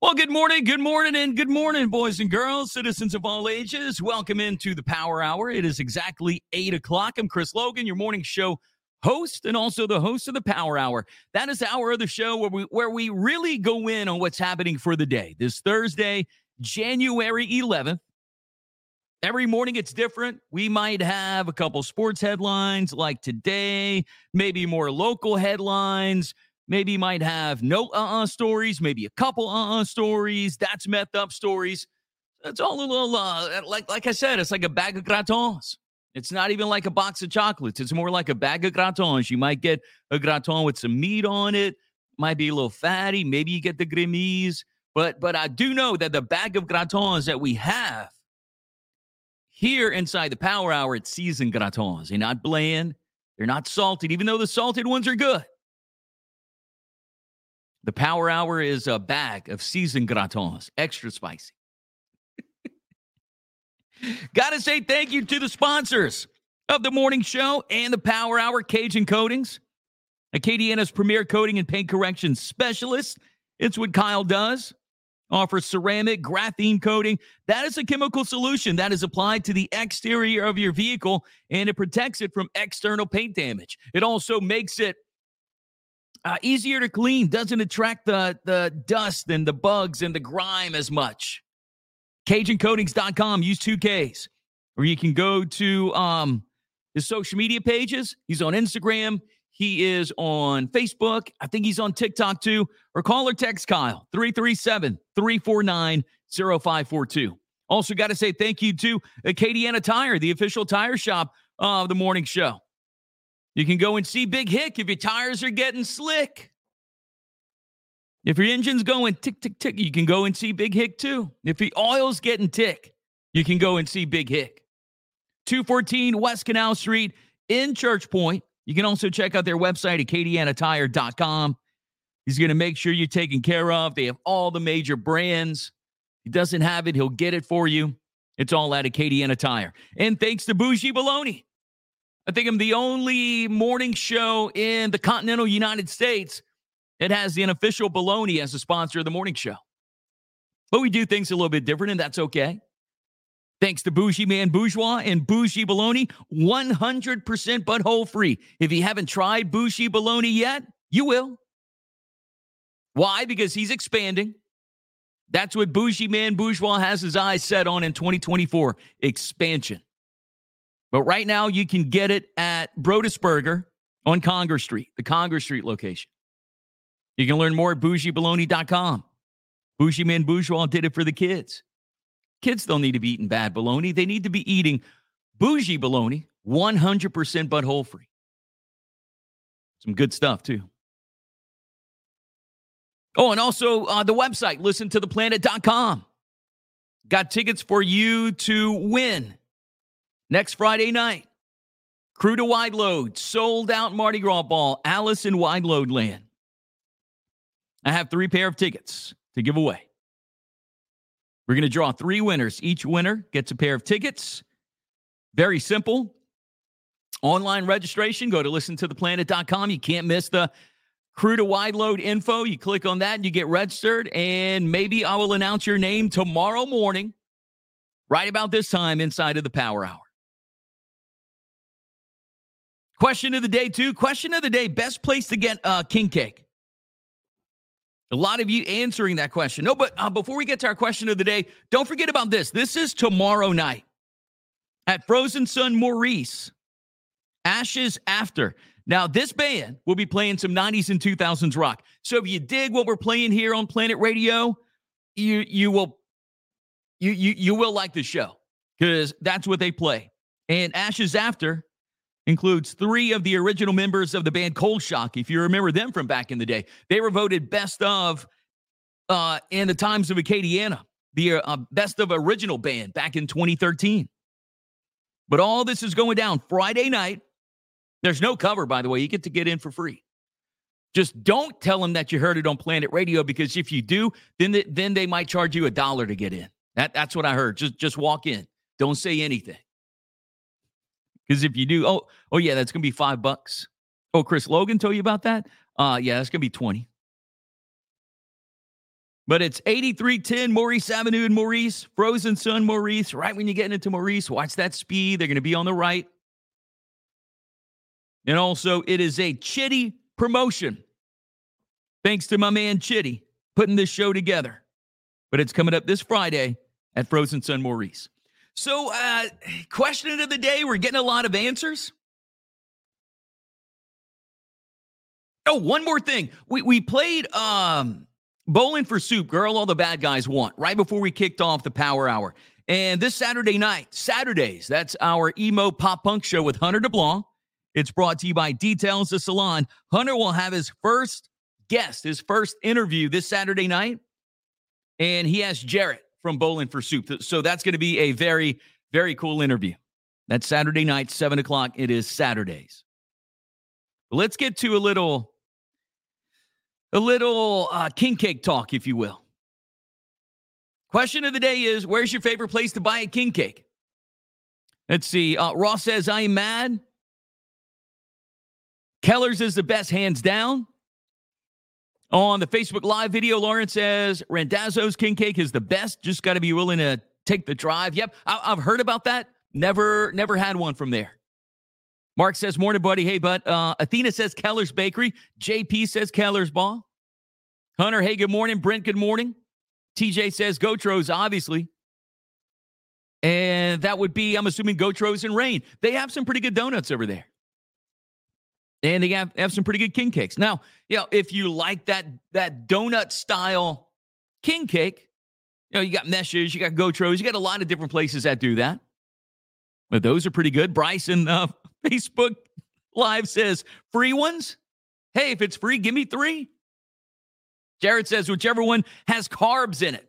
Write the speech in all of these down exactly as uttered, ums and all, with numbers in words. Well, good morning, good morning, and good morning, boys and girls, citizens of all ages. Welcome into the Power Hour. It is exactly eight o'clock. I'm Chris Logan, your morning show host and also the host of the Power Hour. That is the hour of the show where we, where we really go in on what's happening for the day. This Thursday, January eleventh. Every morning it's different. We might have a couple sports headlines like today, maybe more local headlines. Maybe you might have no uh-uh stories, maybe a couple uh-uh stories, that's messed up stories. It's all a little, uh, like like I said, it's like a bag of gratons. It's not even like a box of chocolates. It's more like a bag of gratons. You might get a graton with some meat on it. Might be a little fatty. Maybe you get the grimace. But, but I do know that the bag of gratons that we have here inside the Power Hour, it's seasoned gratons. They're not bland. They're not salted, even though the salted ones are good. The Power Hour is a bag of seasoned gratons, extra spicy. Gotta say thank you to the sponsors of the morning show and the Power Hour, Cajun Coatings, Acadiana's premier coating and paint correction specialist. It's what Kyle does. Offers ceramic, graphene coating. That is a chemical solution that is applied to the exterior of your vehicle, and it protects it from external paint damage. It also makes it Uh, easier to clean, doesn't attract the, the dust and the bugs and the grime as much. Cajun Coatings dot com, use two Ks. Or you can go to um, his social media pages. He's on Instagram. He is on Facebook. I think he's on TikTok too. Or call or text Kyle, three three seven, three four nine, zero five four two. Also got to say thank you to Acadiana Tire, the official tire shop of the morning show. You can go and see Big Hick if your tires are getting slick. If your engine's going tick, tick, tick, you can go and see Big Hick too. If the oil's getting tick, you can go and see Big Hick. two fourteen West Canal Street in Church Point. You can also check out their website, Acadiana Tire dot com. He's going to make sure you're taken care of. They have all the major brands. If he doesn't have it, he'll get it for you. It's all at Acadiana Tire. And thanks to Bougie Baloney. I think I'm the only morning show in the continental United States that has the unofficial baloney as a sponsor of the morning show. But we do things a little bit different, and that's okay. Thanks to Bougie Man Bourgeois and Bougie Baloney, one hundred percent butthole free. If you haven't tried Bougie Baloney yet, you will. Why? Because he's expanding. That's what Bougie Man Bourgeois has his eyes set on in twenty twenty-four, expansion. But right now, you can get it at Brodesburger on Congress Street, the Congress Street location. You can learn more at bougie baloney dot com. Bougie Man Bourgeois did it for the kids. Kids don't need to be eating bad bologna. They need to be eating Bougie Bologna, one hundred percent butthole free. Some good stuff, too. Oh, and also uh, the website, listen to the planet dot com. Got tickets for you to win. Next Friday night, Crew to Wide Load, sold out Mardi Gras Ball, Alice in Wide Load Land. I have three pair of tickets to give away. We're going to draw three winners. Each winner gets a pair of tickets. Very simple. Online registration, go to listen to the planet dot com. You can't miss the Crew to Wide Load info. You click on that and you get registered, and maybe I will announce your name tomorrow morning, right about this time inside of the Power Hour. Question of the day, too. Question of the day, best place to get uh, king cake. A lot of you answering that question. No, but uh, before we get to our question of the day, don't forget about this. This is tomorrow night at Frozen Sun Maurice, Ashes After. Now, this band will be playing some nineties and two thousands rock. So if you dig what we're playing here on Planet Radio, you you will you you, you will like the show because that's what they play. And Ashes After includes three of the original members of the band Cold Shock, if you remember them from back in the day. They were voted best of, uh, in the Times of Acadiana, the uh, best of original band back in twenty thirteen. But all this is going down Friday night. There's no cover, by the way. You get to get in for free. Just don't tell them that you heard it on Planet Radio, because if you do, then they, then they might charge you a dollar to get in. That, that's what I heard. Just, just walk in. Don't say anything. Because if you do, oh, oh yeah, that's going to be five bucks. Oh, Chris Logan told you about that? Uh, yeah, that's going to be twenty. But it's eighty-three ten Maurice Avenue in Maurice, Frozen Sun Maurice. Right when you're getting into Maurice, watch that speed. They're going to be on the right. And also, it is a Chitty promotion. Thanks to my man Chitty putting this show together. But it's coming up this Friday at Frozen Sun Maurice. So, uh, question of the day, we're getting a lot of answers. Oh, one more thing. We we played um, Bowling for Soup, Girl All the Bad Guys Want, right before we kicked off the Power Hour. And this Saturday night, Saturdays, that's our emo pop punk show with Hunter DeBlanc. It's brought to you by Details the Salon. Hunter will have his first guest, his first interview this Saturday night. And he has Jarrett from Bowling for Soup. So that's going to be a very, very cool interview. That's Saturday night, seven o'clock. It is Saturdays. Let's get to a little, a little uh, king cake talk, if you will. Question of the day is, where's your favorite place to buy a king cake? Let's see. Uh, Ross says, I am mad. Keller's is the best, hands down. On the Facebook Live video, Lauren says, Randazzo's King Cake is the best. Just got to be willing to take the drive. Yep, I- I've heard about that. Never never had one from there. Mark says, morning, buddy. Hey, bud. Uh, Athena says, Keller's Bakery. J P says, Keller's Ball. Hunter, hey, good morning. Brent, good morning. T J says, Gautreaux's, obviously. And that would be, I'm assuming, Gautreaux's and Rain. They have some pretty good donuts over there. And they have, have some pretty good king cakes. Now, you know, if you like that that donut-style king cake, you know, you got Meshes, you got Gautreaux's, you got a lot of different places that do that. But those are pretty good. Bryson uh, Facebook Live says, free ones? Hey, if it's free, give me three. Jared says, whichever one has carbs in it.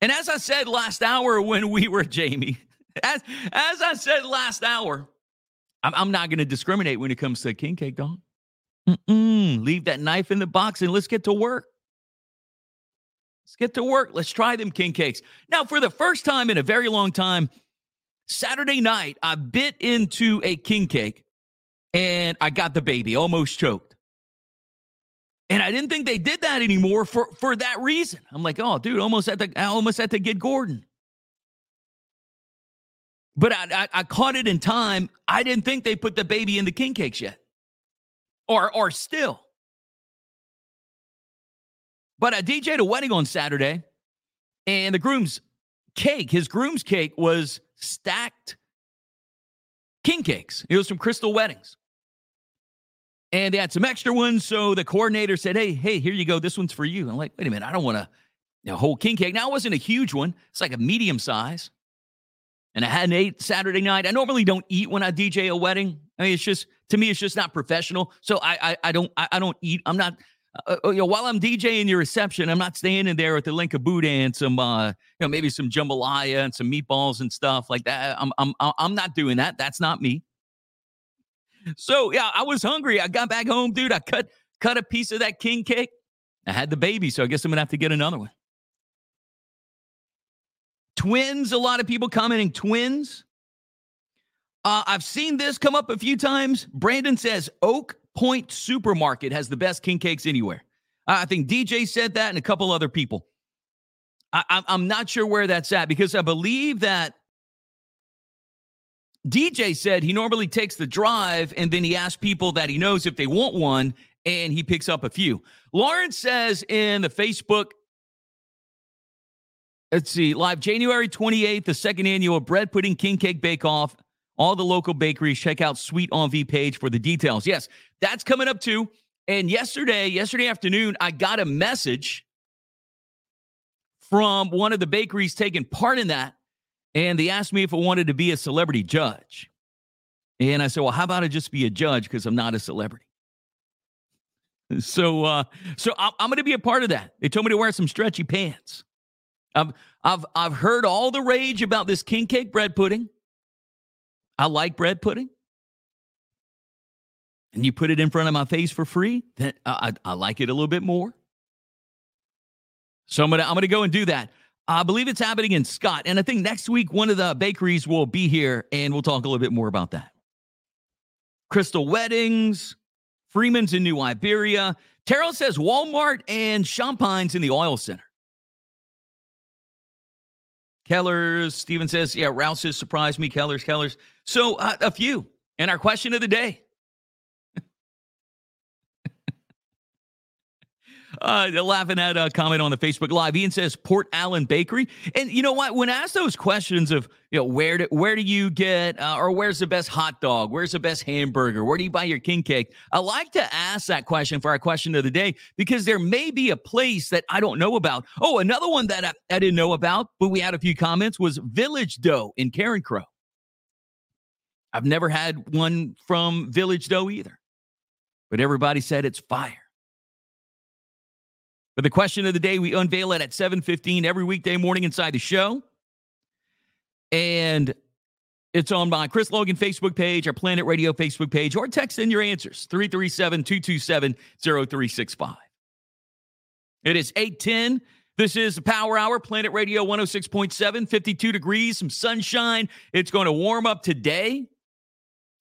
And as I said last hour when we were, Jamie, as, as I said last hour, I'm not going to discriminate when it comes to a king cake, dog. Mm-mm. Leave that knife in the box and let's get to work. Let's get to work. Let's try them king cakes. Now, for the first time in a very long time, Saturday night, I bit into a king cake and I got the baby, almost choked. And I didn't think they did that anymore for, for that reason. I'm like, oh, dude, almost had to, I almost had to get Gordon. But I, I, I caught it in time. I didn't think they put the baby in the king cakes yet. Or or still. But I D J'd a wedding on Saturday. And the groom's cake, his groom's cake was stacked king cakes. It was from Crystal Weddings. And they had some extra ones. So the coordinator said, hey, hey, here you go. This one's for you. I'm like, wait a minute. I don't want a you know, whole king cake. Now, it wasn't a huge one. It's like a medium size. And I hadn't ate Saturday night. I normally don't eat when I D J a wedding. I mean, it's just, to me, it's just not professional. So I I, I don't I, I don't eat. I'm not, uh, you know, while I'm DJing your reception, I'm not standing there with the link of Buddha and some, uh, you know, maybe some jambalaya and some meatballs and stuff like that. I'm, I'm, I'm not doing that. That's not me. So, yeah, I was hungry. I got back home, dude. I cut, cut a piece of that king cake. I had the baby, so I guess I'm going to have to get another one. Twins, a lot of people commenting twins. Uh, I've seen this come up a few times. Brandon says Oak Point Supermarket has the best king cakes anywhere. Uh, I think D J said that and a couple other people. I, I, I'm not sure where that's at because I believe that D J said he normally takes the drive and then he asks people that he knows if they want one and he picks up a few. Lawrence says in the Facebook Let's see, live January twenty-eighth, the second annual Bread Pudding King Cake Bake Off. All the local bakeries, check out Sweet Envy page for the details. Yes, that's coming up too. And yesterday, yesterday afternoon, I got a message from one of the bakeries taking part in that. And they asked me if I wanted to be a celebrity judge. And I said, well, how about I just be a judge because I'm not a celebrity? So, uh, so I'm, I'm going to be a part of that. They told me to wear some stretchy pants. I've, I've, I've heard all the rage about this king cake bread pudding. I like bread pudding. And you put it in front of my face for free, then I, I, I like it a little bit more. So I'm going to I'm gonna go and do that. I believe it's happening in Scott. And I think next week, one of the bakeries will be here, and we'll talk a little bit more about that. Crystal Weddings, Freeman's in New Iberia. Terrell says Walmart and Champagne's in the Oil Center. Keller's, Steven says, yeah, Rouse's surprised me. Keller's, Keller's. So uh, a few. And our question of the day. Uh, laughing at a comment on the Facebook Live. Ian says Port Allen Bakery. And you know what? When asked those questions of, you know, where do, where do you get uh, or where's the best hot dog? Where's the best hamburger? Where do you buy your king cake? I like to ask that question for our question of the day because there may be a place that I don't know about. Oh, another one that I, I didn't know about, but we had a few comments, was Village Dough in Karen Crow. I've never had one from Village Dough either, but everybody said it's fire. But the question of the day, we unveil it at seven fifteen every weekday morning inside the show. And it's on my Chris Logan Facebook page, our Planet Radio Facebook page, or text in your answers, three three seven, two two seven, zero three six five. It is eight ten. This is the Power Hour, Planet Radio one oh six point seven, fifty-two degrees, some sunshine. It's going to warm up today.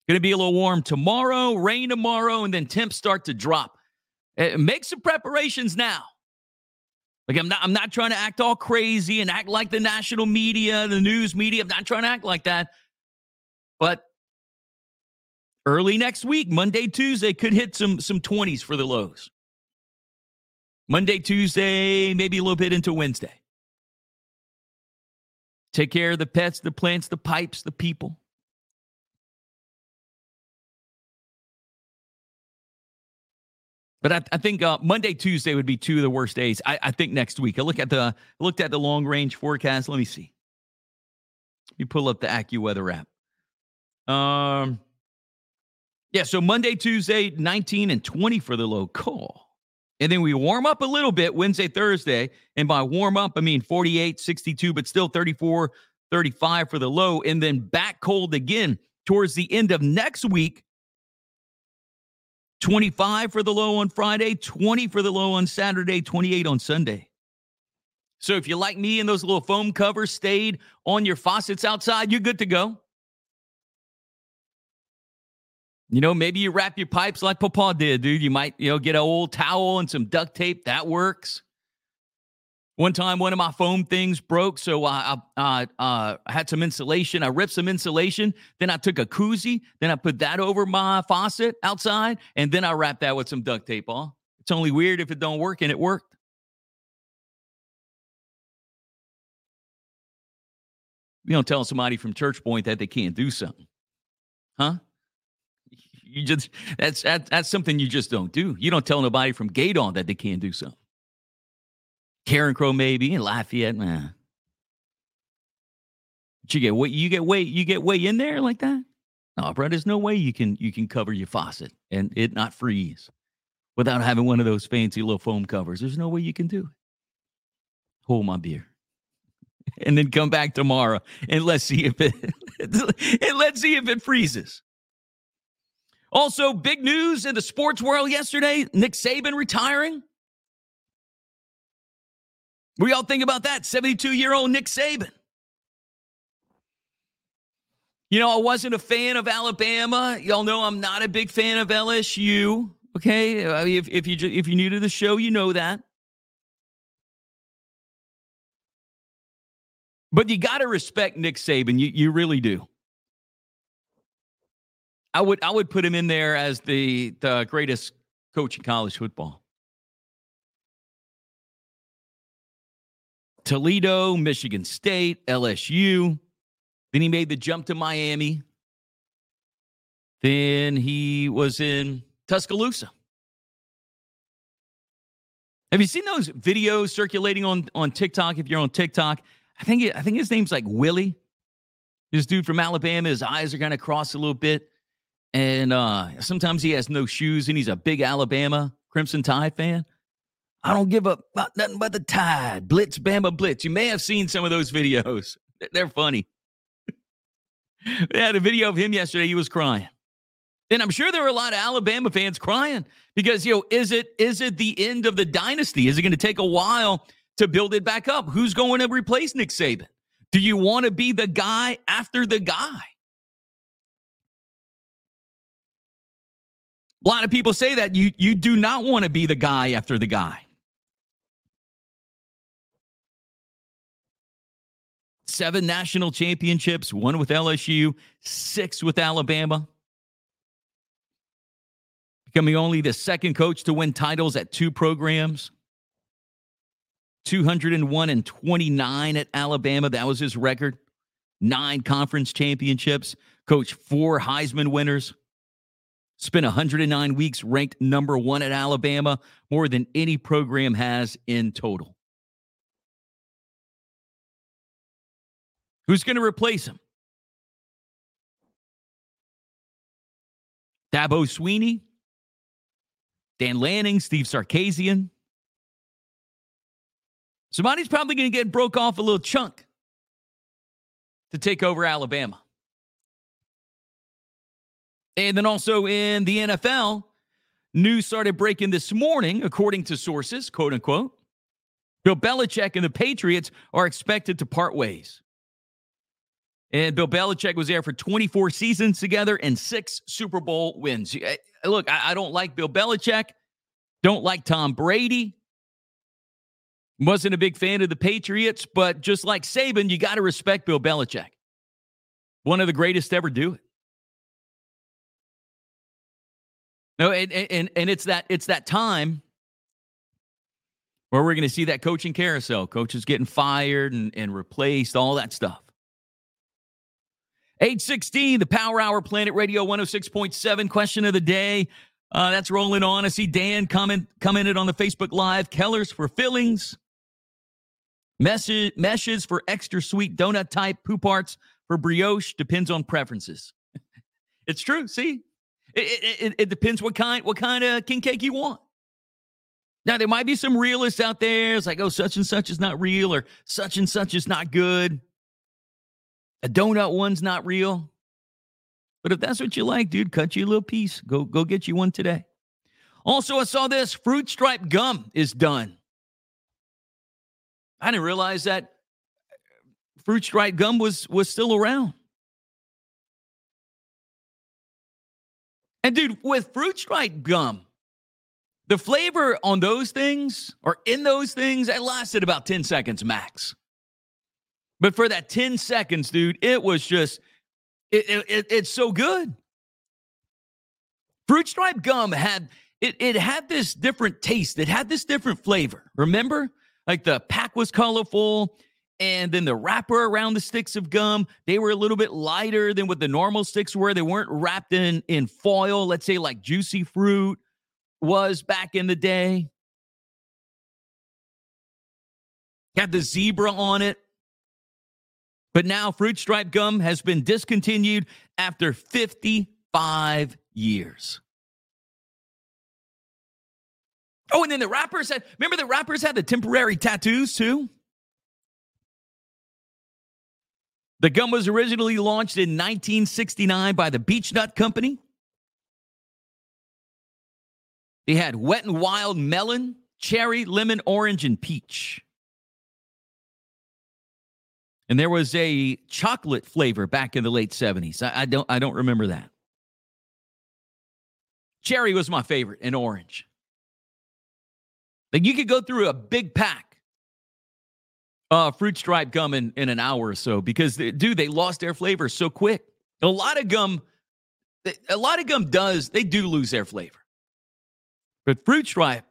Going to be a little warm tomorrow, rain tomorrow, and then temps start to drop. Make some preparations now. Like, I'm not, I'm not trying to act all crazy and act like the national media, the news media. I'm not trying to act like that. But early next week, Monday, Tuesday, could hit some some twenties for the lows. Monday, Tuesday, maybe a little bit into Wednesday. Take care of the pets, the plants, the pipes, the people. But I, I think uh, Monday, Tuesday would be two of the worst days. I, I think next week. I look at the looked at the long range forecast. Let me see. Let me pull up the AccuWeather app. Um, yeah. So Monday, Tuesday, nineteen and twenty for the low call, and then we warm up a little bit Wednesday, Thursday, and by warm up I mean forty-eight, sixty-two, but still thirty-four, thirty-five for the low, and then back cold again towards the end of next week. twenty-five for the low on Friday, twenty for the low on Saturday, twenty-eight on Sunday. So if you're like me and those little foam covers stayed on your faucets outside, you're good to go. You know, maybe you wrap your pipes like Papa did, dude. You might, you know, get an old towel and some duct tape. That works. One time, one of my foam things broke, so I, I, I, I had some insulation. I ripped some insulation. Then I took a koozie. Then I put that over my faucet outside, and then I wrapped that with some duct tape on. It's only weird if it don't work, and it worked. You don't tell somebody from Church Point that they can't do something, huh? You just that's that, that's something you just don't do. You don't tell nobody from Gaydon that they can't do something. Karen Crow maybe and Lafayette, man. But you get way you get way you get way in there like that? No, bro, there's no way you can you can cover your faucet and it not freeze without having one of those fancy little foam covers. There's no way you can do it. Hold my beer. And then come back tomorrow and let's see if it and let's see if it freezes. Also, big news in the sports world yesterday, Nick Saban retiring. What do y'all think about that? seventy-two-year-old Nick Saban. You know, I wasn't a fan of Alabama. Y'all know I'm not a big fan of L S U. Okay, I mean, if if you if you're new to the show, you know that. But you got to respect Nick Saban. You you really do. I would I would put him in there as the the greatest coach in college football. Toledo, Michigan State, L S U. Then he made the jump to Miami. Then he was in Tuscaloosa. Have you seen those videos circulating on, on TikTok? If you're on TikTok, I think it, I think his name's like Willie. This dude from Alabama, his eyes are kind of crossed a little bit. And uh, sometimes he has no shoes, and he's a big Alabama Crimson Tide fan. I don't give up about nothing but the Tide. Blitz, Bama, blitz. You may have seen some of those videos. They're funny. They had a video of him yesterday. He was crying. And I'm sure there were a lot of Alabama fans crying because, you know, is it is it the end of the dynasty? Is it going to take a while to build it back up? Who's going to replace Nick Saban? Do you want to be the guy after the guy? A lot of people say that you you do not want to be the guy after the guy. Seven national championships, one with L S U, six with Alabama. Becoming only the second coach to win titles at two programs. two hundred one and twenty-nine at Alabama. That was his record. Nine conference championships. Coached four Heisman winners. Spent one hundred nine weeks ranked number one at Alabama, more than any program has in total. Who's going to replace him? Dabo Swinney, Dan Lanning, Steve Sarkisian. Somebody's probably going to get broke off a little chunk to take over Alabama. And then also in the N F L, news started breaking this morning, according to sources, quote unquote. Bill Belichick and the Patriots are expected to part ways. And Bill Belichick was there for twenty-four seasons together and six Super Bowl wins. Look, I don't like Bill Belichick. Don't like Tom Brady. Wasn't a big fan of the Patriots, but just like Saban, you got to respect Bill Belichick. One of the greatest to ever do it. No, and and and it's that it's that time where we're going to see that coaching carousel, coaches getting fired and, and replaced, all that stuff. eight sixteen, the Power Hour, Planet Radio one oh six point seven. Question of the day. Uh, that's rolling on. I see Dan comment commented on the Facebook Live. Keller's for fillings, meshes meshes for extra sweet donut type, poo parts for brioche. Depends on preferences. It's true. See. It, it, it depends what kind what kind of king cake you want. Now, there might be some realists out there. It's like, oh, such and such is not real, or such and such is not good. A donut one's not real. But if that's what you like, dude, cut you a little piece. Go, go get you one today. Also, I saw this. Fruit stripe gum is done. I didn't realize that fruit stripe gum was was still around. And, dude, with fruit stripe gum, the flavor on those things or in those things, it lasted about ten seconds max. But for that ten seconds, dude, it was just, it, it, it, it's so good. Fruit stripe gum had, it, it had this different taste. It had this different flavor. Remember? Like the pack was colorful. And then the wrapper around the sticks of gum, they were a little bit lighter than what the normal sticks were. They weren't wrapped in, in foil, let's say like Juicy Fruit was back in the day. Had the zebra on it. But now fruit stripe gum has been discontinued after fifty-five years. Oh, and then the wrappers had, remember the wrappers had the temporary tattoos too? The gum was originally launched in nineteen sixty-nine by the Beechnut Company. They had Wet and Wild melon, cherry, lemon, orange, and peach. And there was a chocolate flavor back in the late seventies. I, I don't, I don't remember that. Cherry was my favorite, and orange. Like you could go through a big pack. Uh, fruit stripe gum in, in an hour or so because, they, dude, they lost their flavor so quick. A lot of gum, a lot of gum does, they do lose their flavor. But fruit stripe,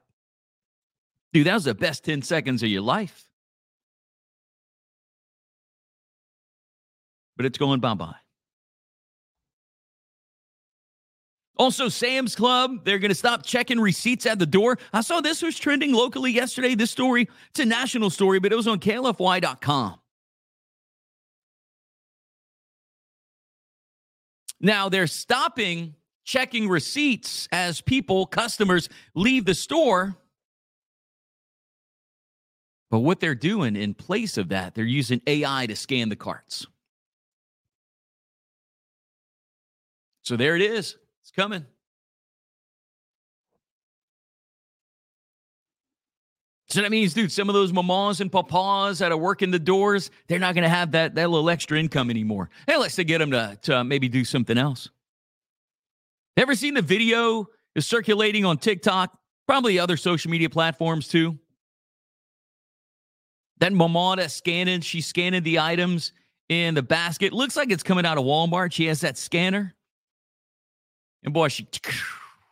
dude, that was the best ten seconds of your life. But it's going bye-bye. Also, Sam's Club, they're going to stop checking receipts at the door. I saw this was trending locally yesterday. This story, it's a national story, but it was on K L F Y dot com. Now, they're stopping checking receipts as people, customers, leave the store. But what they're doing in place of that, they're using A I to scan the carts. So there it is. Coming. So that means, dude, some of those mamas and papas that are working the doors, they're not going to have that, that little extra income anymore. Unless they get them to, to maybe do something else. Ever seen the video is circulating on TikTok, probably other social media platforms too. That mama that's scanning, she's scanning the items in the basket. Looks like it's coming out of Walmart. She has that scanner. And boy, she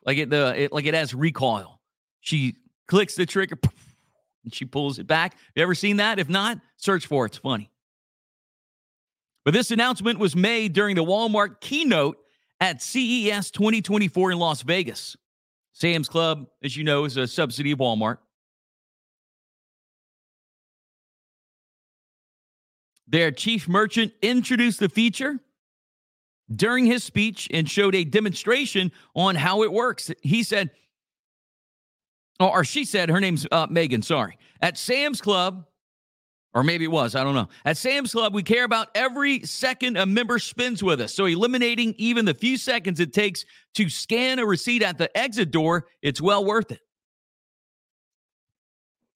like it the it, like it has recoil. She clicks the trigger and she pulls it back. You ever seen that? If not, search for it. It's funny. But this announcement was made during the Walmart keynote at C E S twenty twenty-four in Las Vegas. Sam's Club, as you know, is a subsidy of Walmart. Their chief merchant introduced the feature during his speech and showed a demonstration on how it works. He said, or she said, her name's uh, Megan, sorry. At Sam's Club, or maybe it was, I don't know. At Sam's Club, we care about every second a member spends with us. So eliminating even the few seconds it takes to scan a receipt at the exit door, it's well worth it.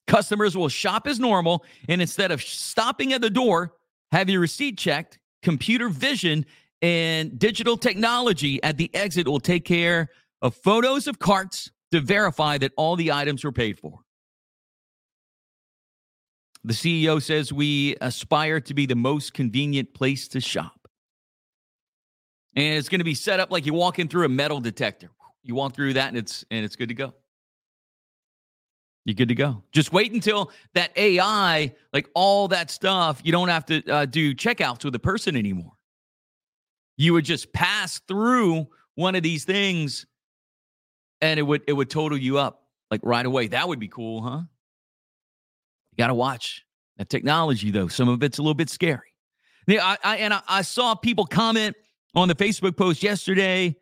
Customers will shop as normal, and instead of stopping at the door, have your receipt checked. Computer vision and digital technology at the exit will take care of photos of carts to verify that all the items were paid for. The C E O says we aspire to be the most convenient place to shop. And it's going to be set up like you're walking through a metal detector. You walk through that and it's and it's good to go. You're good to go. Just wait until that A I, like all that stuff, you don't have to uh, do checkouts with a person anymore. You would just pass through one of these things and it would it would total you up like right away. That would be cool, huh? You got to watch that technology, though. Some of it's a little bit scary. Yeah, I, I, and I, I saw people comment on the Facebook post yesterday.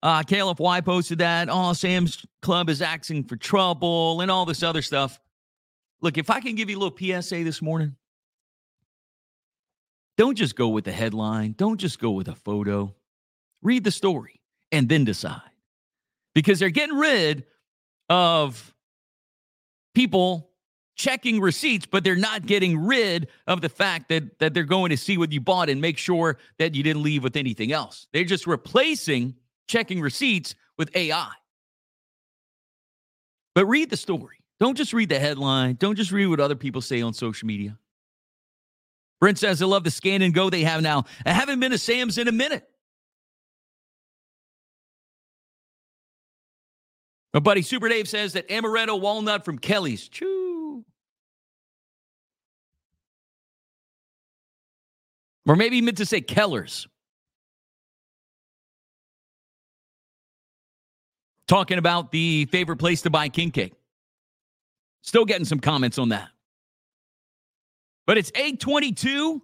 Uh, K L F Y posted that. Oh, Sam's Club is asking for trouble and all this other stuff. Look, if I can give you a little P S A this morning, don't just go with the headline. Don't just go with a photo. Read the story and then decide. Because they're getting rid of people checking receipts, but they're not getting rid of the fact that, that they're going to see what you bought and make sure that you didn't leave with anything else. They're just replacing checking receipts with A I. But read the story. Don't just read the headline. Don't just read what other people say on social media. Brent says, I love the scan and go they have now. I haven't been to Sam's in a minute. My buddy Super Dave says that amaretto walnut from Kelly's. Choo. Or maybe he meant to say Keller's. Talking about the favorite place to buy king cake. Still getting some comments on that. But it's eight twenty-two.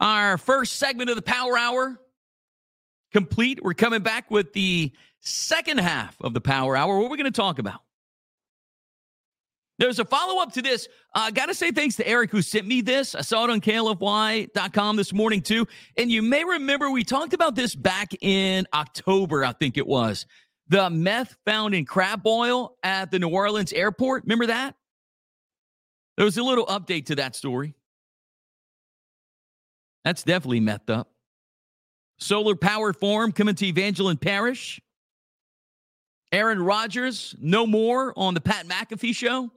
Our first segment of the Power Hour complete. We're coming back with the second half of the Power Hour. What we're going to talk about. There's a follow-up to this. I uh, got to say thanks to Eric who sent me this. I saw it on K L F Y dot com this morning, too. And you may remember we talked about this back in October, I think it was. The meth found in crab oil at the New Orleans airport. Remember that? There was a little update to that story. That's definitely methed up. Solar power farm coming to Evangeline Parish. Aaron Rodgers, no more on the Pat McAfee show.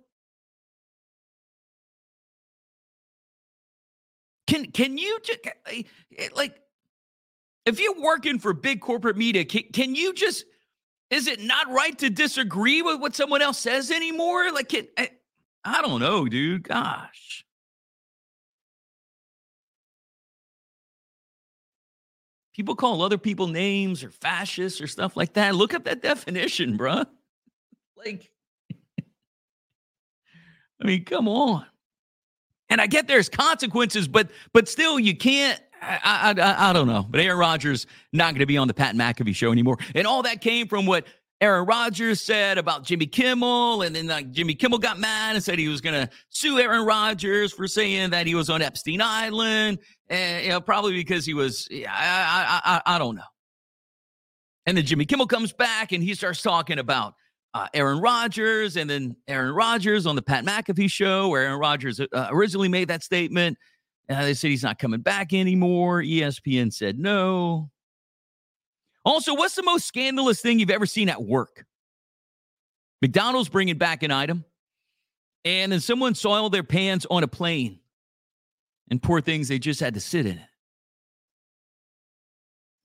Can can you just, like, if you're working for big corporate media, can, can you just, is it not right to disagree with what someone else says anymore? Like, can, I, I don't know, dude. Gosh. People call other people names or fascists or stuff like that. Look up that definition, bruh. Like, I mean, come on. And I get there's consequences, but but still, you can't. I I, I don't know. But Aaron Rodgers not going to be on the Pat McAfee show anymore. And all that came from what Aaron Rodgers said about Jimmy Kimmel, and then like Jimmy Kimmel got mad and said he was going to sue Aaron Rodgers for saying that he was on Epstein Island, and you know, probably because he was. Yeah, I, I I I don't know. And then Jimmy Kimmel comes back and he starts talking about. Uh, Aaron Rodgers, and then Aaron Rodgers on the Pat McAfee show, where Aaron Rodgers uh, originally made that statement. Uh, they said he's not coming back anymore. E S P N said no. Also, what's the most scandalous thing you've ever seen at work? McDonald's bringing back an item, and then someone soiled their pants on a plane, and poor things, they just had to sit in it.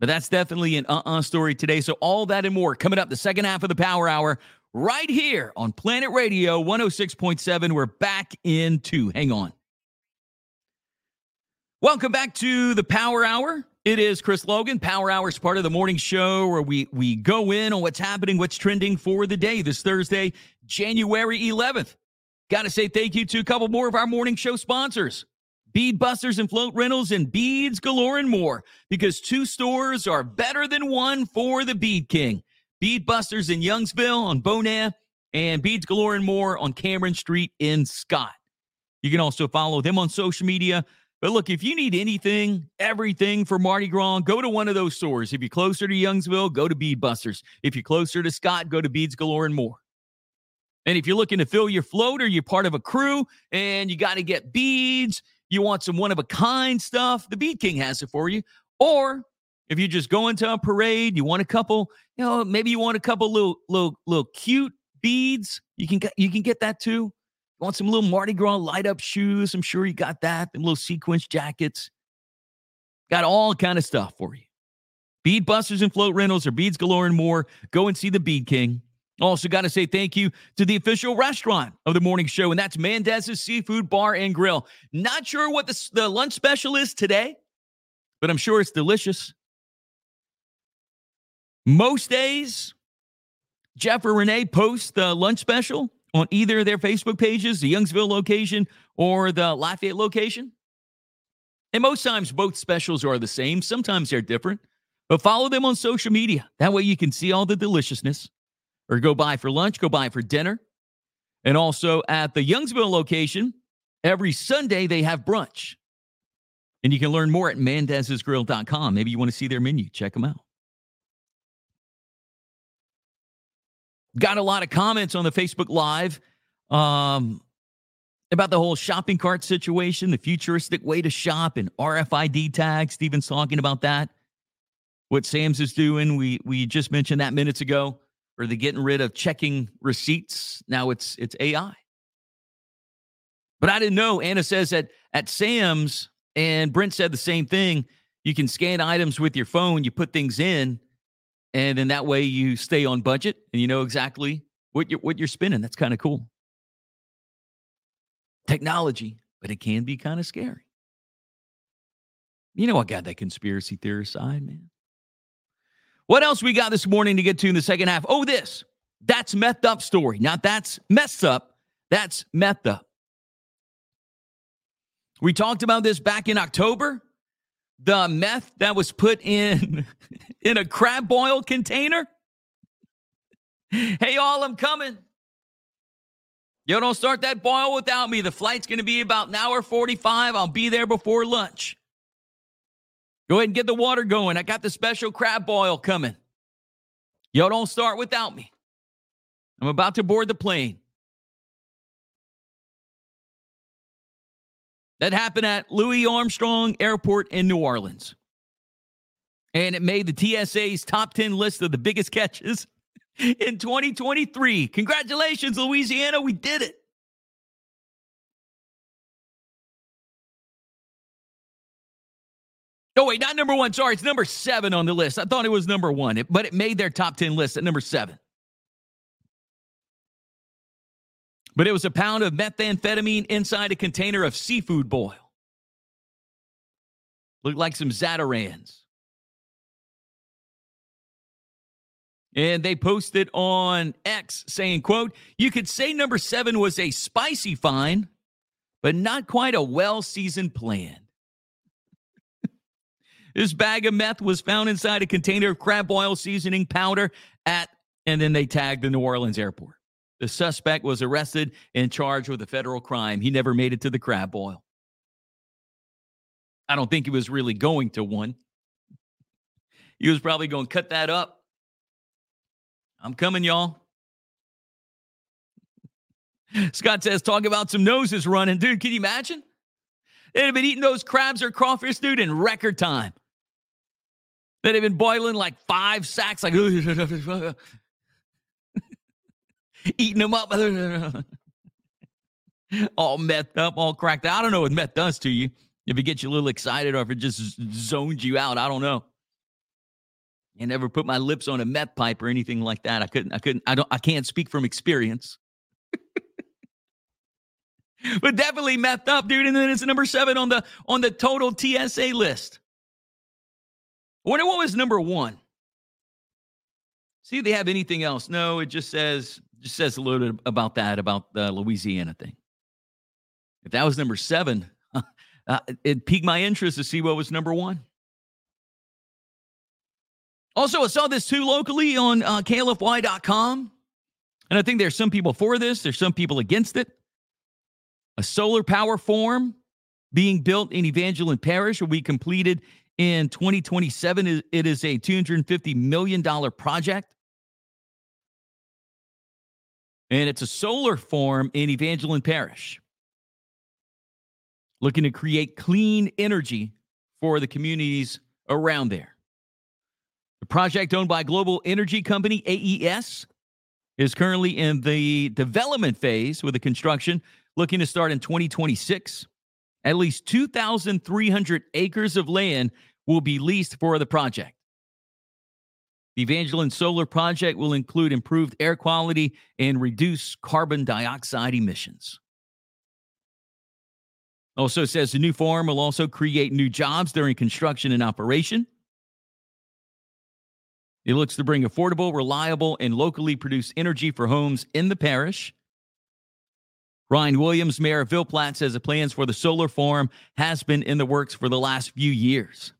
But that's definitely an uh-uh story today. So all that and more coming up the second half of the Power Hour right here on Planet Radio one oh six point seven. We're back in two. Hang on. Welcome back to the Power Hour. It is Chris Logan. Power Hour is part of the morning show where we, we go in on what's happening, what's trending for the day this Thursday, January eleventh. Got to say thank you to a couple more of our morning show sponsors. Bead Busters and Float Rentals and Beads Galore and More, because two stores are better than one for the Bead King. Bead Busters in Youngsville on Bonaire and Beads Galore and More on Cameron Street in Scott. You can also follow them on social media. But look, if you need anything, everything for Mardi Gras, go to one of those stores. If you're closer to Youngsville, go to Bead Busters. If you're closer to Scott, go to Beads Galore and More. And if you're looking to fill your float or you're part of a crew and you got to get beads, you want some one-of-a-kind stuff, the Bead King has it for you. Or if you're just going to a parade, you want a couple, you know, maybe you want a couple little little, little cute beads, you can, you can get that too. You want some little Mardi Gras light-up shoes, I'm sure you got that, and little sequence jackets. Got all kind of stuff for you. Bead Busters and Float Rentals or Beads Galore and More. Go and see the Bead King. Also got to say thank you to the official restaurant of the morning show, and that's Mendez's Seafood Bar and Grill. Not sure what the, the lunch special is today, but I'm sure it's delicious. Most days, Jeff or Renee post the lunch special on either of their Facebook pages, the Youngsville location or the Lafayette location. And most times, both specials are the same. Sometimes they're different. But follow them on social media. That way you can see all the deliciousness. Or go by for lunch, go by for dinner. And also at the Youngsville location, every Sunday they have brunch. And you can learn more at Mendez's Grill dot com. Maybe you want to see their menu. Check them out. Got a lot of comments on the Facebook Live um, about the whole shopping cart situation, the futuristic way to shop, and R F I D tags. Steven's talking about that. What Sam's is doing, we we just mentioned that minutes ago. Or they're getting rid of checking receipts. Now it's it's A I. But I didn't know. Anna says that at Sam's, and Brent said the same thing, you can scan items with your phone, you put things in, and then that way you stay on budget and you know exactly what you're, what you're spending. That's kind of cool. Technology, but it can be kind of scary. You know, I got that conspiracy theorist side, man. What else we got this morning to get to in the second half? Oh, this. That's methed up story. Not that's messed up. That's methed up. We talked about this back in October. The meth that was put in, in a crab boil container. Hey, all, I'm coming. Yo, don't start that boil without me. The flight's going to be about an hour forty-five. I'll be there before lunch. Go ahead and get the water going. I got the special crab boil coming. Y'all don't start without me. I'm about to board the plane. That happened at Louis Armstrong Airport in New Orleans. And it made the T S A's top ten list of the biggest catches in twenty twenty-three. Congratulations, Louisiana. We did it. No, wait, not number one. Sorry, it's number seven on the list. I thought it was number one, but it made their top ten list at number seven. But it was a pound of methamphetamine inside a container of seafood boil. Looked like some Zatarans. And they posted on X saying, quote, "You could say number seven was a spicy find, but not quite a well-seasoned plan. This bag of meth was found inside a container of crab oil seasoning powder at," and then they tagged the New Orleans airport. The suspect was arrested and charged with a federal crime. He never made it to the crab oil. I don't think he was really going to one. He was probably going to cut that up. I'm coming, y'all. Scott says, talk about some noses running. Dude, can you imagine? They'd have been eating those crabs or crawfish, dude, in record time. that had been boiling like five sacks, like eating them up, all methed up, all cracked out. I don't know what meth does to you. If it gets you a little excited or if it just zoned you out, I don't know. I never put my lips on a meth pipe or anything like that. I couldn't, I couldn't, I don't, I can't speak from experience. But definitely methed up, dude. And then it's number seven on the on the total T S A list. I wonder what was number one. See if they have anything else. No, it just says just says a little bit about that, about the Louisiana thing. If that was number seven, uh, it piqued my interest to see what was number one. Also, I saw this too locally on uh, K L F Y dot com. And I think there's some people for this. There's some people against it. A solar power farm being built in Evangeline Parish will be completed in twenty twenty-seven. It is a two hundred fifty million dollars project. And it's a solar farm in Evangeline Parish, looking to create clean energy for the communities around there. The project, owned by global energy company A E S, is currently in the development phase with the construction looking to start in twenty twenty-six. At least two thousand three hundred acres of land will be leased for the project. The Evangeline Solar Project will include improved air quality and reduce carbon dioxide emissions. Also says the new farm will also create new jobs during construction and operation. It looks to bring affordable, reliable, and locally produced energy for homes in the parish. Ryan Williams, mayor of Ville Platte, says the plans for the solar farm has been in the works for the last few years.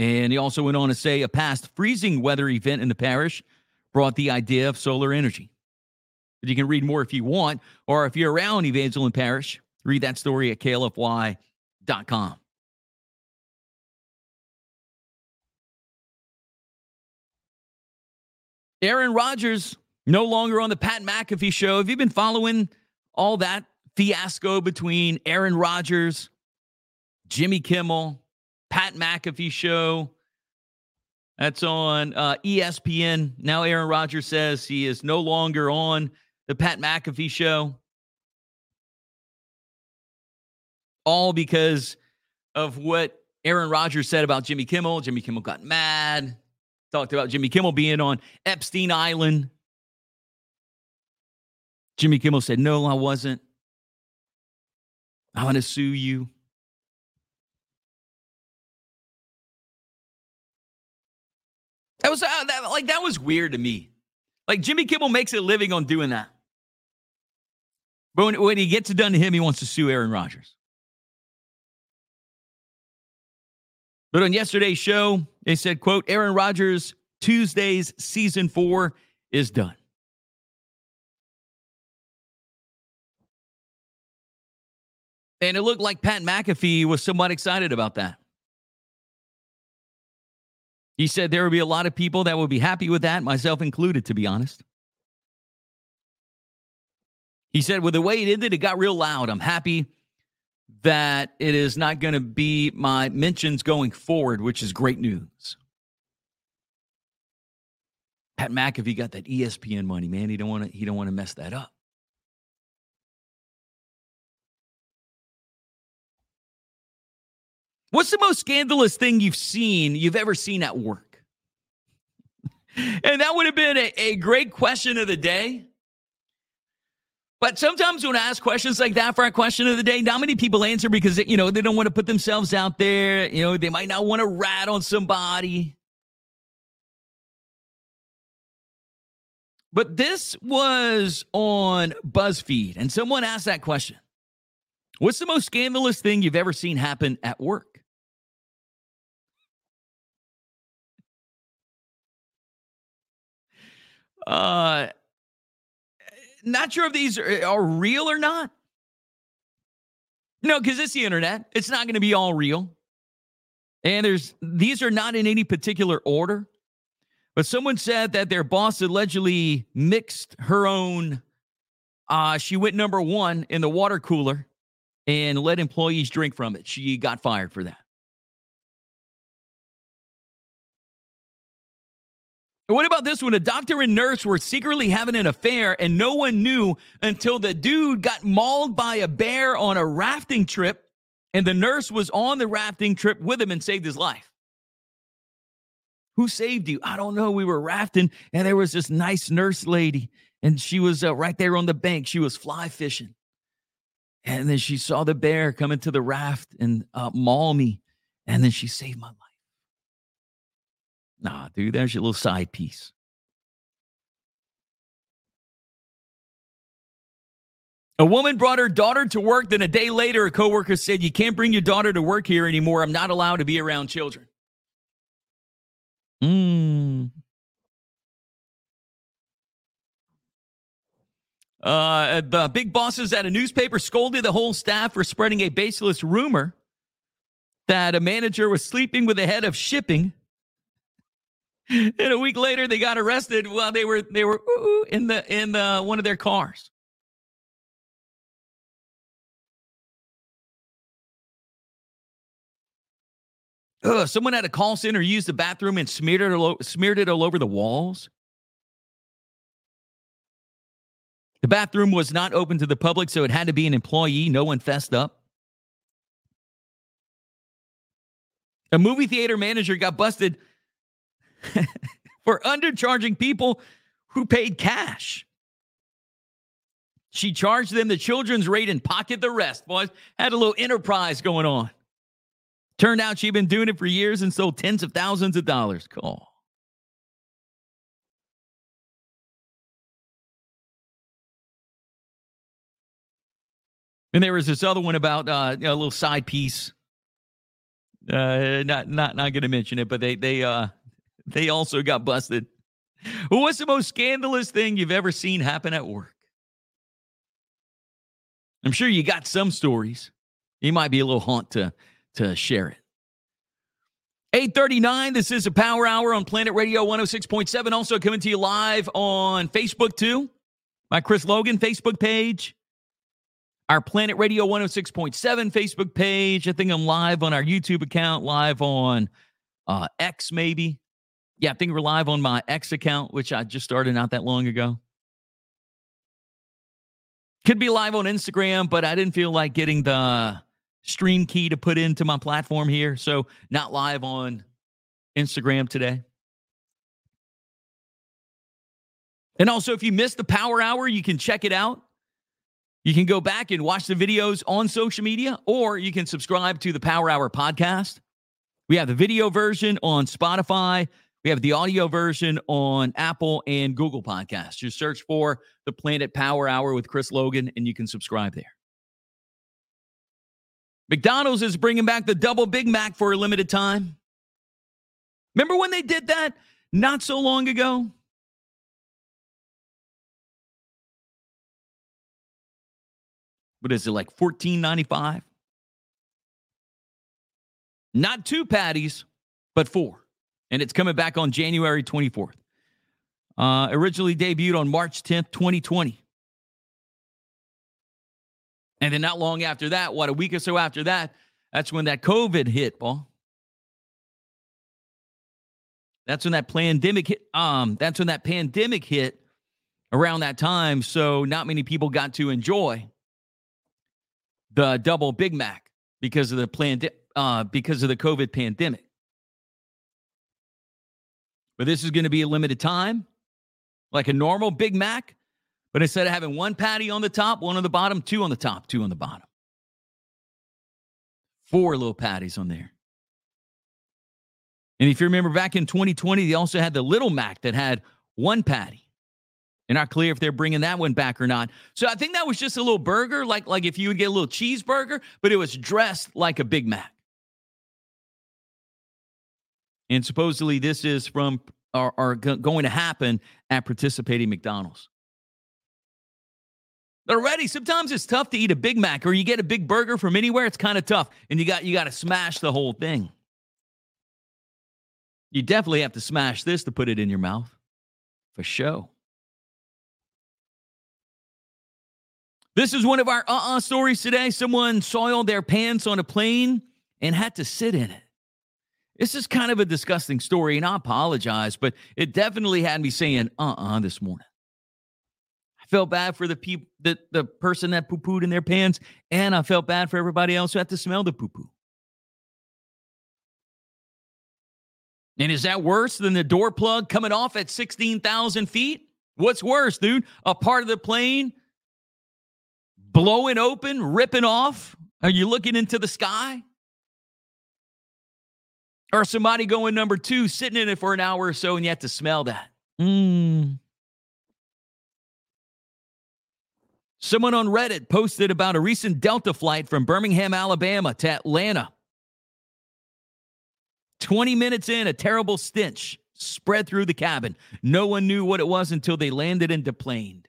And he also went on to say a past freezing weather event in the parish brought the idea of solar energy. But you can read more if you want, or if you're around Evangeline Parish, read that story at K L F Y dot com. Aaron Rodgers no longer on the Pat McAfee show. Have you been following all that fiasco between Aaron Rodgers, Jimmy Kimmel, Pat McAfee show? That's on uh, E S P N. Now Aaron Rodgers says he is no longer on the Pat McAfee show. All because of what Aaron Rodgers said about Jimmy Kimmel. Jimmy Kimmel got mad. Talked about Jimmy Kimmel being on Epstein Island. Jimmy Kimmel said, no, I wasn't. I want to sue you. That was uh, that, like, that was weird to me. Like, Jimmy Kimmel makes a living on doing that. But when, when he gets it done to him, he wants to sue Aaron Rodgers. But on yesterday's show, they said, quote, Aaron Rodgers, Tuesday's season four is done. And it looked like Pat McAfee was somewhat excited about that. He said there would be a lot of people that would be happy with that, myself included, to be honest. He said, with the way it ended, it got real loud. I'm happy that it is not going to be my mentions going forward, which is great news. Pat McAfee got that E S P N money, man. He don't want to. He don't want to mess that up. What's the most scandalous thing you've seen, you've ever seen at work? And that would have been a, a great question of the day. But sometimes when I ask questions like that for our question of the day, not many people answer because, you know, they don't want to put themselves out there. You know, they might not want to rat on somebody. But this was on BuzzFeed, and someone asked that question. What's the most scandalous thing you've ever seen happen at work? Uh... Not sure if these are, are real or not. No, because it's the internet. It's not going to be all real. And there's these are not in any particular order. But someone said that their boss allegedly mixed her own. Uh, she went number one in the water cooler and let employees drink from it. She got fired for that. What about this one? A doctor and nurse were secretly having an affair, and no one knew until the dude got mauled by a bear on a rafting trip, and the nurse was on the rafting trip with him and saved his life. Who saved you? I don't know. We were rafting, and there was this nice nurse lady, and she was uh, right there on the bank. She was fly fishing, and then she saw the bear come into the raft and uh, maul me, and then she saved my life. Nah, dude, there's your little side piece. A woman brought her daughter to work. Then a day later, a coworker said, "You can't bring your daughter to work here anymore. I'm not allowed to be around children." Mm. Uh, the big bosses at a newspaper scolded the whole staff for spreading a baseless rumor that a manager was sleeping with the head of shipping. And a week later, they got arrested while they were they were ooh, in the in the one of their cars. Ugh, someone at a call center used the bathroom and smeared it all, smeared it all over the walls. The bathroom was not open to the public, so it had to be an employee. No one fessed up. A movie theater manager got busted for undercharging people who paid cash. She charged them the children's rate and pocket the rest. Boys, had a little enterprise going on. Turned out she'd been doing it for years and sold tens of thousands of dollars. Cool. And there was this other one about uh, you know, a little side piece. Uh, not not not going to mention it, but they they. Uh, They also got busted. What's the most scandalous thing you've ever seen happen at work? I'm sure you got some stories. You might be a little haunt to, to share it. eight thirty-nine, this is a Power Hour on Planet Radio one oh six point seven. Also coming to you live on Facebook, too. My Chris Logan Facebook page. Our Planet Radio one oh six point seven Facebook page. I think I'm live on our YouTube account, live on uh, X maybe. Yeah, I think we're live on my X account, which I just started not that long ago. Could be live on Instagram, but I didn't feel like getting the stream key to put into my platform here. So not live on Instagram today. And also, if you missed the Power Hour, you can check it out. You can go back and watch the videos on social media, or you can subscribe to the Power Hour podcast. We have the video version on Spotify. We have the audio version on Apple and Google Podcasts. Just search for the Planet Power Hour with Chris Logan, and you can subscribe there. McDonald's is bringing back the double Big Mac for a limited time. Remember when they did that not so long ago? What is it, like fourteen ninety-five? Not two patties, but four. And it's coming back on January twenty-fourth. Uh, originally debuted on March tenth, twenty twenty. And then not long after that, what, a week or so after that, that's when that COVID hit, Paul. That's when that pandemic hit. Um, that's when that pandemic hit around that time. So not many people got to enjoy the double Big Mac because of the pandi- uh, because of the COVID pandemic. But this is going to be a limited time, like a normal Big Mac. But instead of having one patty on the top, one on the bottom, two on the top, two on the bottom. Four little patties on there. And if you remember back in twenty twenty, they also had the Little Mac that had one patty. And not clear if they're bringing that one back or not. So I think that was just a little burger, like, like if you would get a little cheeseburger, but it was dressed like a Big Mac. And supposedly this is from are, are going to happen at participating McDonald's. Already, sometimes it's tough to eat a Big Mac, or you get a big burger from anywhere. It's kind of tough, and you got you got to smash the whole thing. You definitely have to smash this to put it in your mouth, for sure. This is one of our uh-uh stories today. Someone soiled their pants on a plane and had to sit in it. This is kind of a disgusting story, and I apologize, but it definitely had me saying uh-uh this morning. I felt bad for the people, the, the person that poo-pooed in their pants, and I felt bad for everybody else who had to smell the poo-poo. And is that worse than the door plug coming off at sixteen thousand feet? What's worse, dude? A part of the plane blowing open, ripping off? Are you looking into the sky? Or somebody going number two, sitting in it for an hour or so, and you have to smell that. Mm. Someone on Reddit posted about a recent Delta flight from Birmingham, Alabama to Atlanta. twenty minutes in, a terrible stench spread through the cabin. No one knew what it was until they landed and deplaned.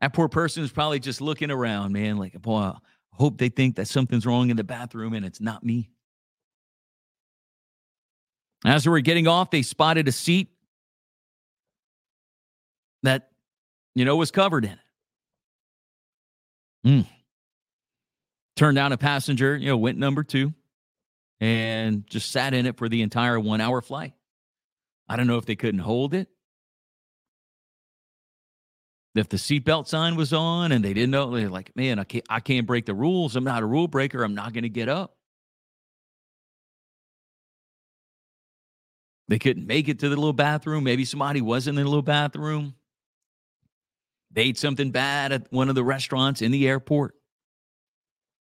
That poor person is probably just looking around, man, like, boy, I hope they think that something's wrong in the bathroom and it's not me. As we were getting off, they spotted a seat that, you know, was covered in it. Mm. Turned out a passenger, you know, went number two and just sat in it for the entire one-hour flight. I don't know if they couldn't hold it, if the seatbelt sign was on and they didn't know. They're like, man, I can't, I can't break the rules. I'm not a rule breaker. I'm not going to get up. They couldn't make it to the little bathroom. Maybe somebody was in the little bathroom. They ate something bad at one of the restaurants in the airport.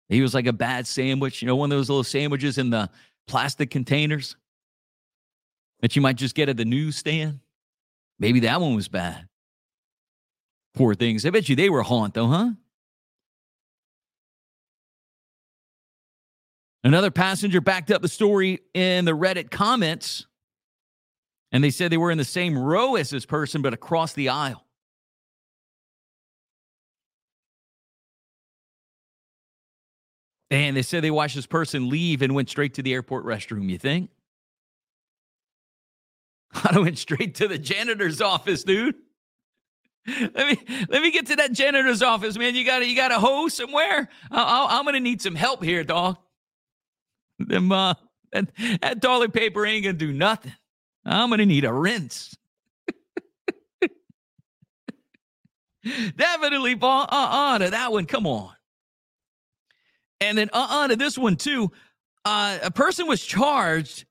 He was like a bad sandwich, you know, one of those little sandwiches in the plastic containers that you might just get at the newsstand. Maybe that one was bad. Poor things. I bet you they were haunt, though, huh? Another passenger backed up the story in the Reddit comments, and they said they were in the same row as this person, but across the aisle. And they said they watched this person leave and went straight to the airport restroom, you think? I went straight to the janitor's office, dude. Let me let me get to that janitor's office, man. You got you got a hose somewhere? I, I, I'm going to need some help here, dog. Them, uh, that, that toilet paper ain't going to do nothing. I'm going to need a rinse. Definitely, Paul. Uh-uh to that one. Come on. And then uh-uh to this one, too. Uh, a person was charged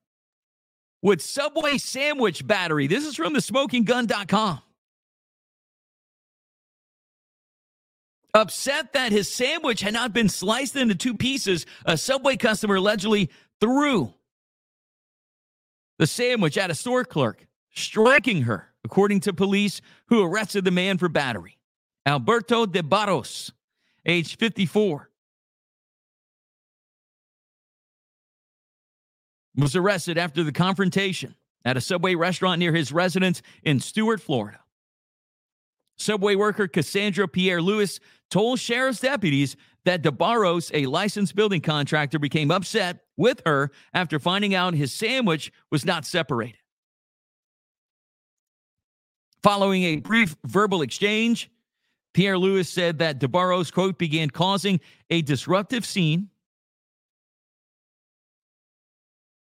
with Subway sandwich battery. This is from the smoking gun dot com. Upset that his sandwich had not been sliced into two pieces, a Subway customer allegedly threw the sandwich at a store clerk, striking her, according to police, who arrested the man for battery. Alberto de Barros, age fifty-four, was arrested after the confrontation at a Subway restaurant near his residence in Stuart, Florida. Subway worker Cassandra Pierre Lewis told sheriff's deputies that DeBarros, a licensed building contractor, became upset with her after finding out his sandwich was not separated. Following a brief verbal exchange, Pierre Lewis said that DeBarros, quote, began causing a disruptive scene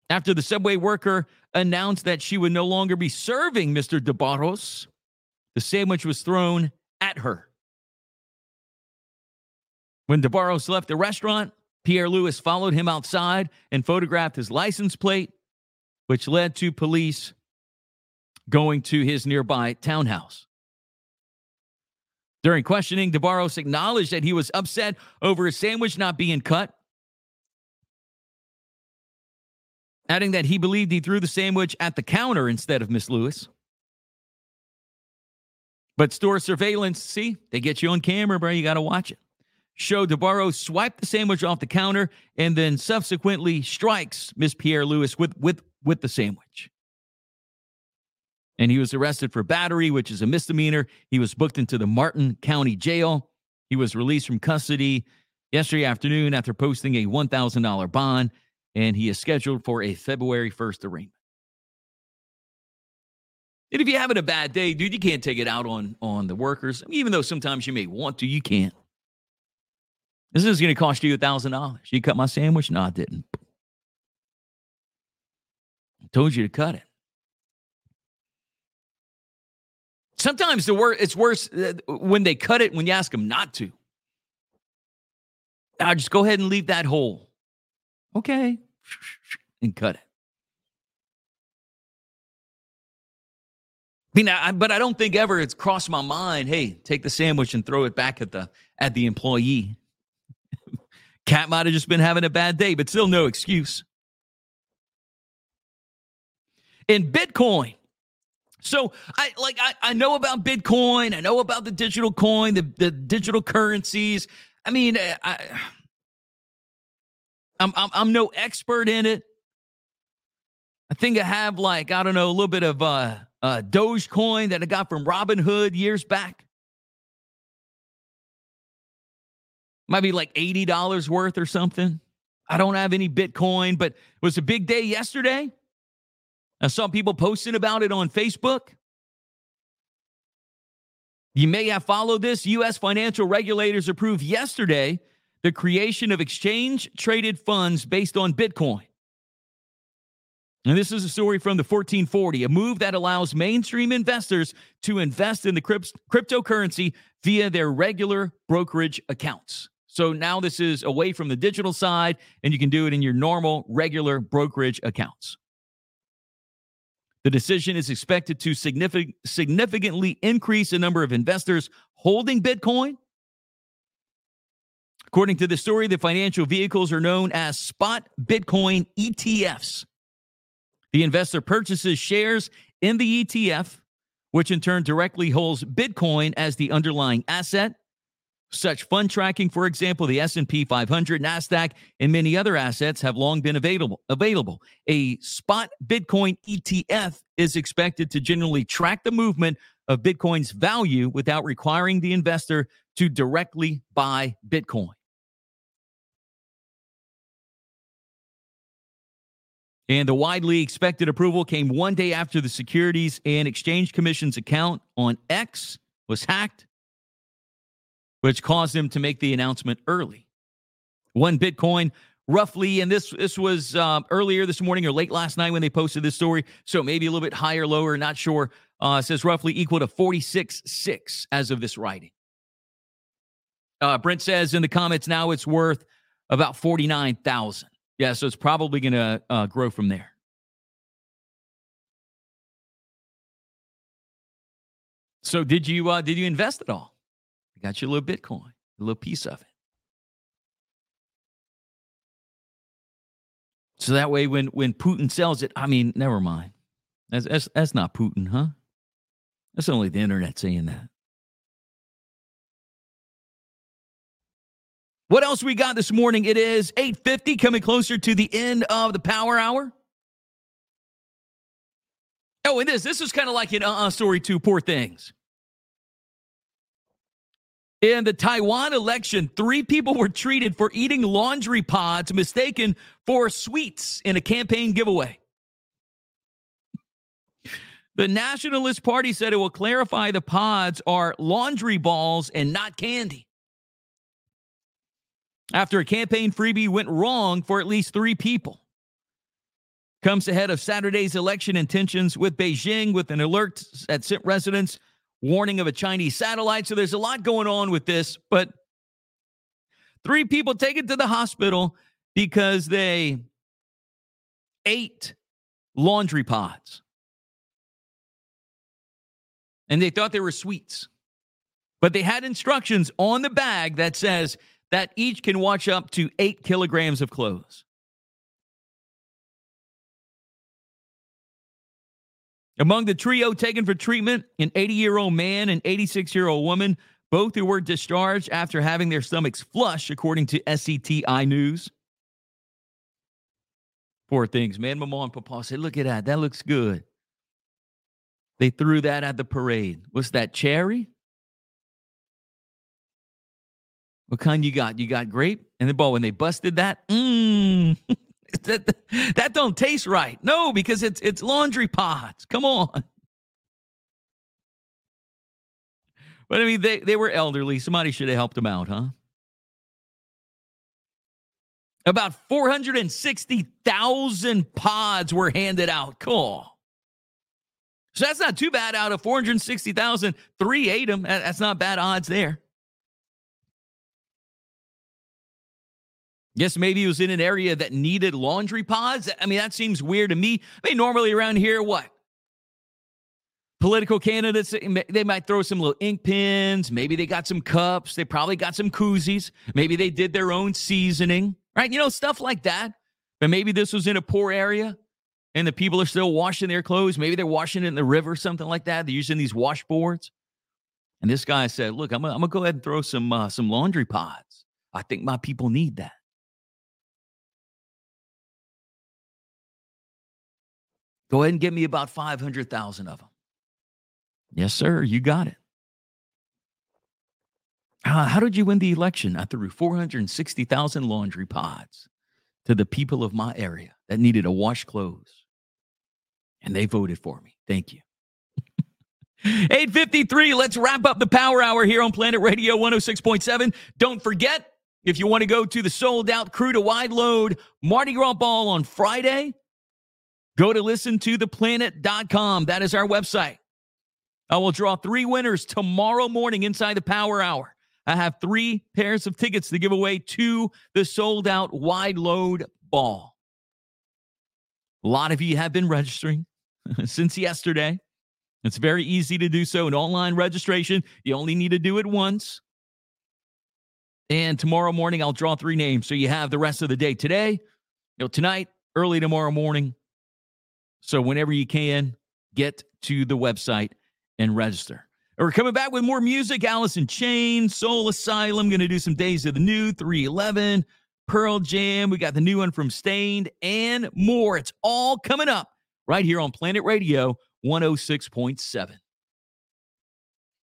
after the Subway worker announced that she would no longer be serving Mister DeBarros. The sandwich was thrown at her. When DeBarros left the restaurant, Pierre Lewis followed him outside and photographed his license plate, which led to police going to his nearby townhouse. During questioning, DeBarros acknowledged that he was upset over his sandwich not being cut, adding that he believed he threw the sandwich at the counter instead of Miss Lewis. But store surveillance, see, they get you on camera, bro. You got to watch it. Show DeBarros swiped the sandwich off the counter and then subsequently strikes Miss Pierre Lewis with, with, with the sandwich. And he was arrested for battery, which is a misdemeanor. He was booked into the Martin County Jail. He was released from custody yesterday afternoon after posting a one thousand dollars bond, and he is scheduled for a February first arraignment. And if you're having a bad day, dude, you can't take it out on, on the workers. I mean, even though sometimes you may want to, you can't. This is going to cost you a thousand dollars. You cut my sandwich? No, I didn't. I told you to cut it. Sometimes the wor- it's worse when they cut it when you ask them not to. Now, just go ahead and leave that hole. Okay. And cut it. I mean, I, but I don't think ever it's crossed my mind, hey, take the sandwich and throw it back at the at the employee. Cat might have just been having a bad day, but still no excuse. And Bitcoin. So I like I, I know about Bitcoin. I know about the digital coin, the, the digital currencies. I mean, I, I'm, I'm I'm no expert in it. I think I have like, I don't know, a little bit of uh, uh, Dogecoin that I got from Robinhood years back. Might be like eighty dollars worth or something. I don't have any Bitcoin, but it was a big day yesterday. I saw people posting about it on Facebook. You may have followed this. U S financial regulators approved yesterday the creation of exchange-traded funds based on Bitcoin. And this is a story from the fourteen forty, a move that allows mainstream investors to invest in the crypt- cryptocurrency via their regular brokerage accounts. So now this is away from the digital side, and you can do it in your normal, regular brokerage accounts. The decision is expected to significant, significantly increase the number of investors holding Bitcoin. According to the story, the financial vehicles are known as spot Bitcoin E T Fs. The investor purchases shares in the E T F, which in turn directly holds Bitcoin as the underlying asset. Such fund tracking, for example, the S and P five hundred, NASDAQ, and many other assets have long been available. available. A spot Bitcoin E T F is expected to generally track the movement of Bitcoin's value without requiring the investor to directly buy Bitcoin. And the widely expected approval came one day after the Securities and Exchange Commission's account on X was hacked, which caused them to make the announcement early. One Bitcoin, roughly, and this this was uh, earlier this morning or late last night when they posted this story, so maybe a little bit higher, lower, not sure, uh, says roughly equal to forty-six point six as of this writing. Uh, Brent says in the comments now it's worth about forty-nine thousand dollars. Yeah, so it's probably going to uh, grow from there. So did you uh, did you invest at all? I got you a little Bitcoin, a little piece of it. So that way when, when Putin sells it, I mean, never mind. That's, that's, that's not Putin, huh? That's only the internet saying that. What else we got this morning? It is eight fifty, coming closer to the end of the Power Hour. Oh, and this, this is kind of like an uh-uh story too, poor things. In the Taiwan election, three people were treated for eating laundry pods mistaken for sweets in a campaign giveaway. The Nationalist Party said it will clarify the pods are laundry balls and not candy. After a campaign freebie went wrong for at least three people. Comes ahead of Saturday's election and tensions with Beijing with an alert that sent residents warning of a Chinese satellite. So there's a lot going on with this, but three people taken to the hospital because they ate laundry pods. And they thought they were sweets. But they had instructions on the bag that says that each can wash up to eight kilograms of clothes. Among the trio taken for treatment, an eighty-year-old man and eighty-six-year-old woman, both who were discharged after having their stomachs flush, according to S C T I News. Poor things, man. Mama and Papa said, look at that. That looks good. They threw that at the parade. What's that, cherry? What kind you got? You got grape? And the ball, when they busted that, mmm, that, that don't taste right. No, because it's it's laundry pods. Come on. But I mean, they, they were elderly. Somebody should have helped them out, huh? About four hundred sixty thousand pods were handed out. Cool. So that's not too bad. Out of four hundred sixty thousand, three ate them. That's not bad odds there. Guess maybe it was in an area that needed laundry pods. I mean, that seems weird to me. I mean, normally around here, what? Political candidates, they might throw some little ink pens. Maybe they got some cups. They probably got some koozies. Maybe they did their own seasoning, right? You know, stuff like that. But maybe this was in a poor area and the people are still washing their clothes. Maybe they're washing it in the river, something like that. They're using these washboards. And this guy said, look, I'm going to go ahead and throw some uh, some laundry pods. I think my people need that. Go ahead and get me about five hundred thousand of them. Yes, sir, you got it. Uh, how did you win the election? I threw four hundred sixty thousand laundry pods to the people of my area that needed to wash clothes. And they voted for me. Thank you. eight fifty-three, let's wrap up the Power Hour here on Planet Radio one oh six point seven. Don't forget, if you want to go to the sold-out Crew to Wide Load Mardi Gras Ball on Friday, go to listen to the planet dot com. That is our website. I will draw three winners tomorrow morning inside the Power Hour. I have three pairs of tickets to give away to the sold-out Wide Load Ball. A lot of you have been registering since yesterday. It's very easy to do so. An online registration, you only need to do it once. And tomorrow morning, I'll draw three names. So you have the rest of the day today, you know, tonight, early tomorrow morning. So whenever you can, get to the website and register. We're coming back with more music. Alice in Chains, Soul Asylum. Going to do some Days of the New, three eleven, Pearl Jam. We got the new one from Staind and more. It's all coming up right here on Planet Radio one oh six point seven.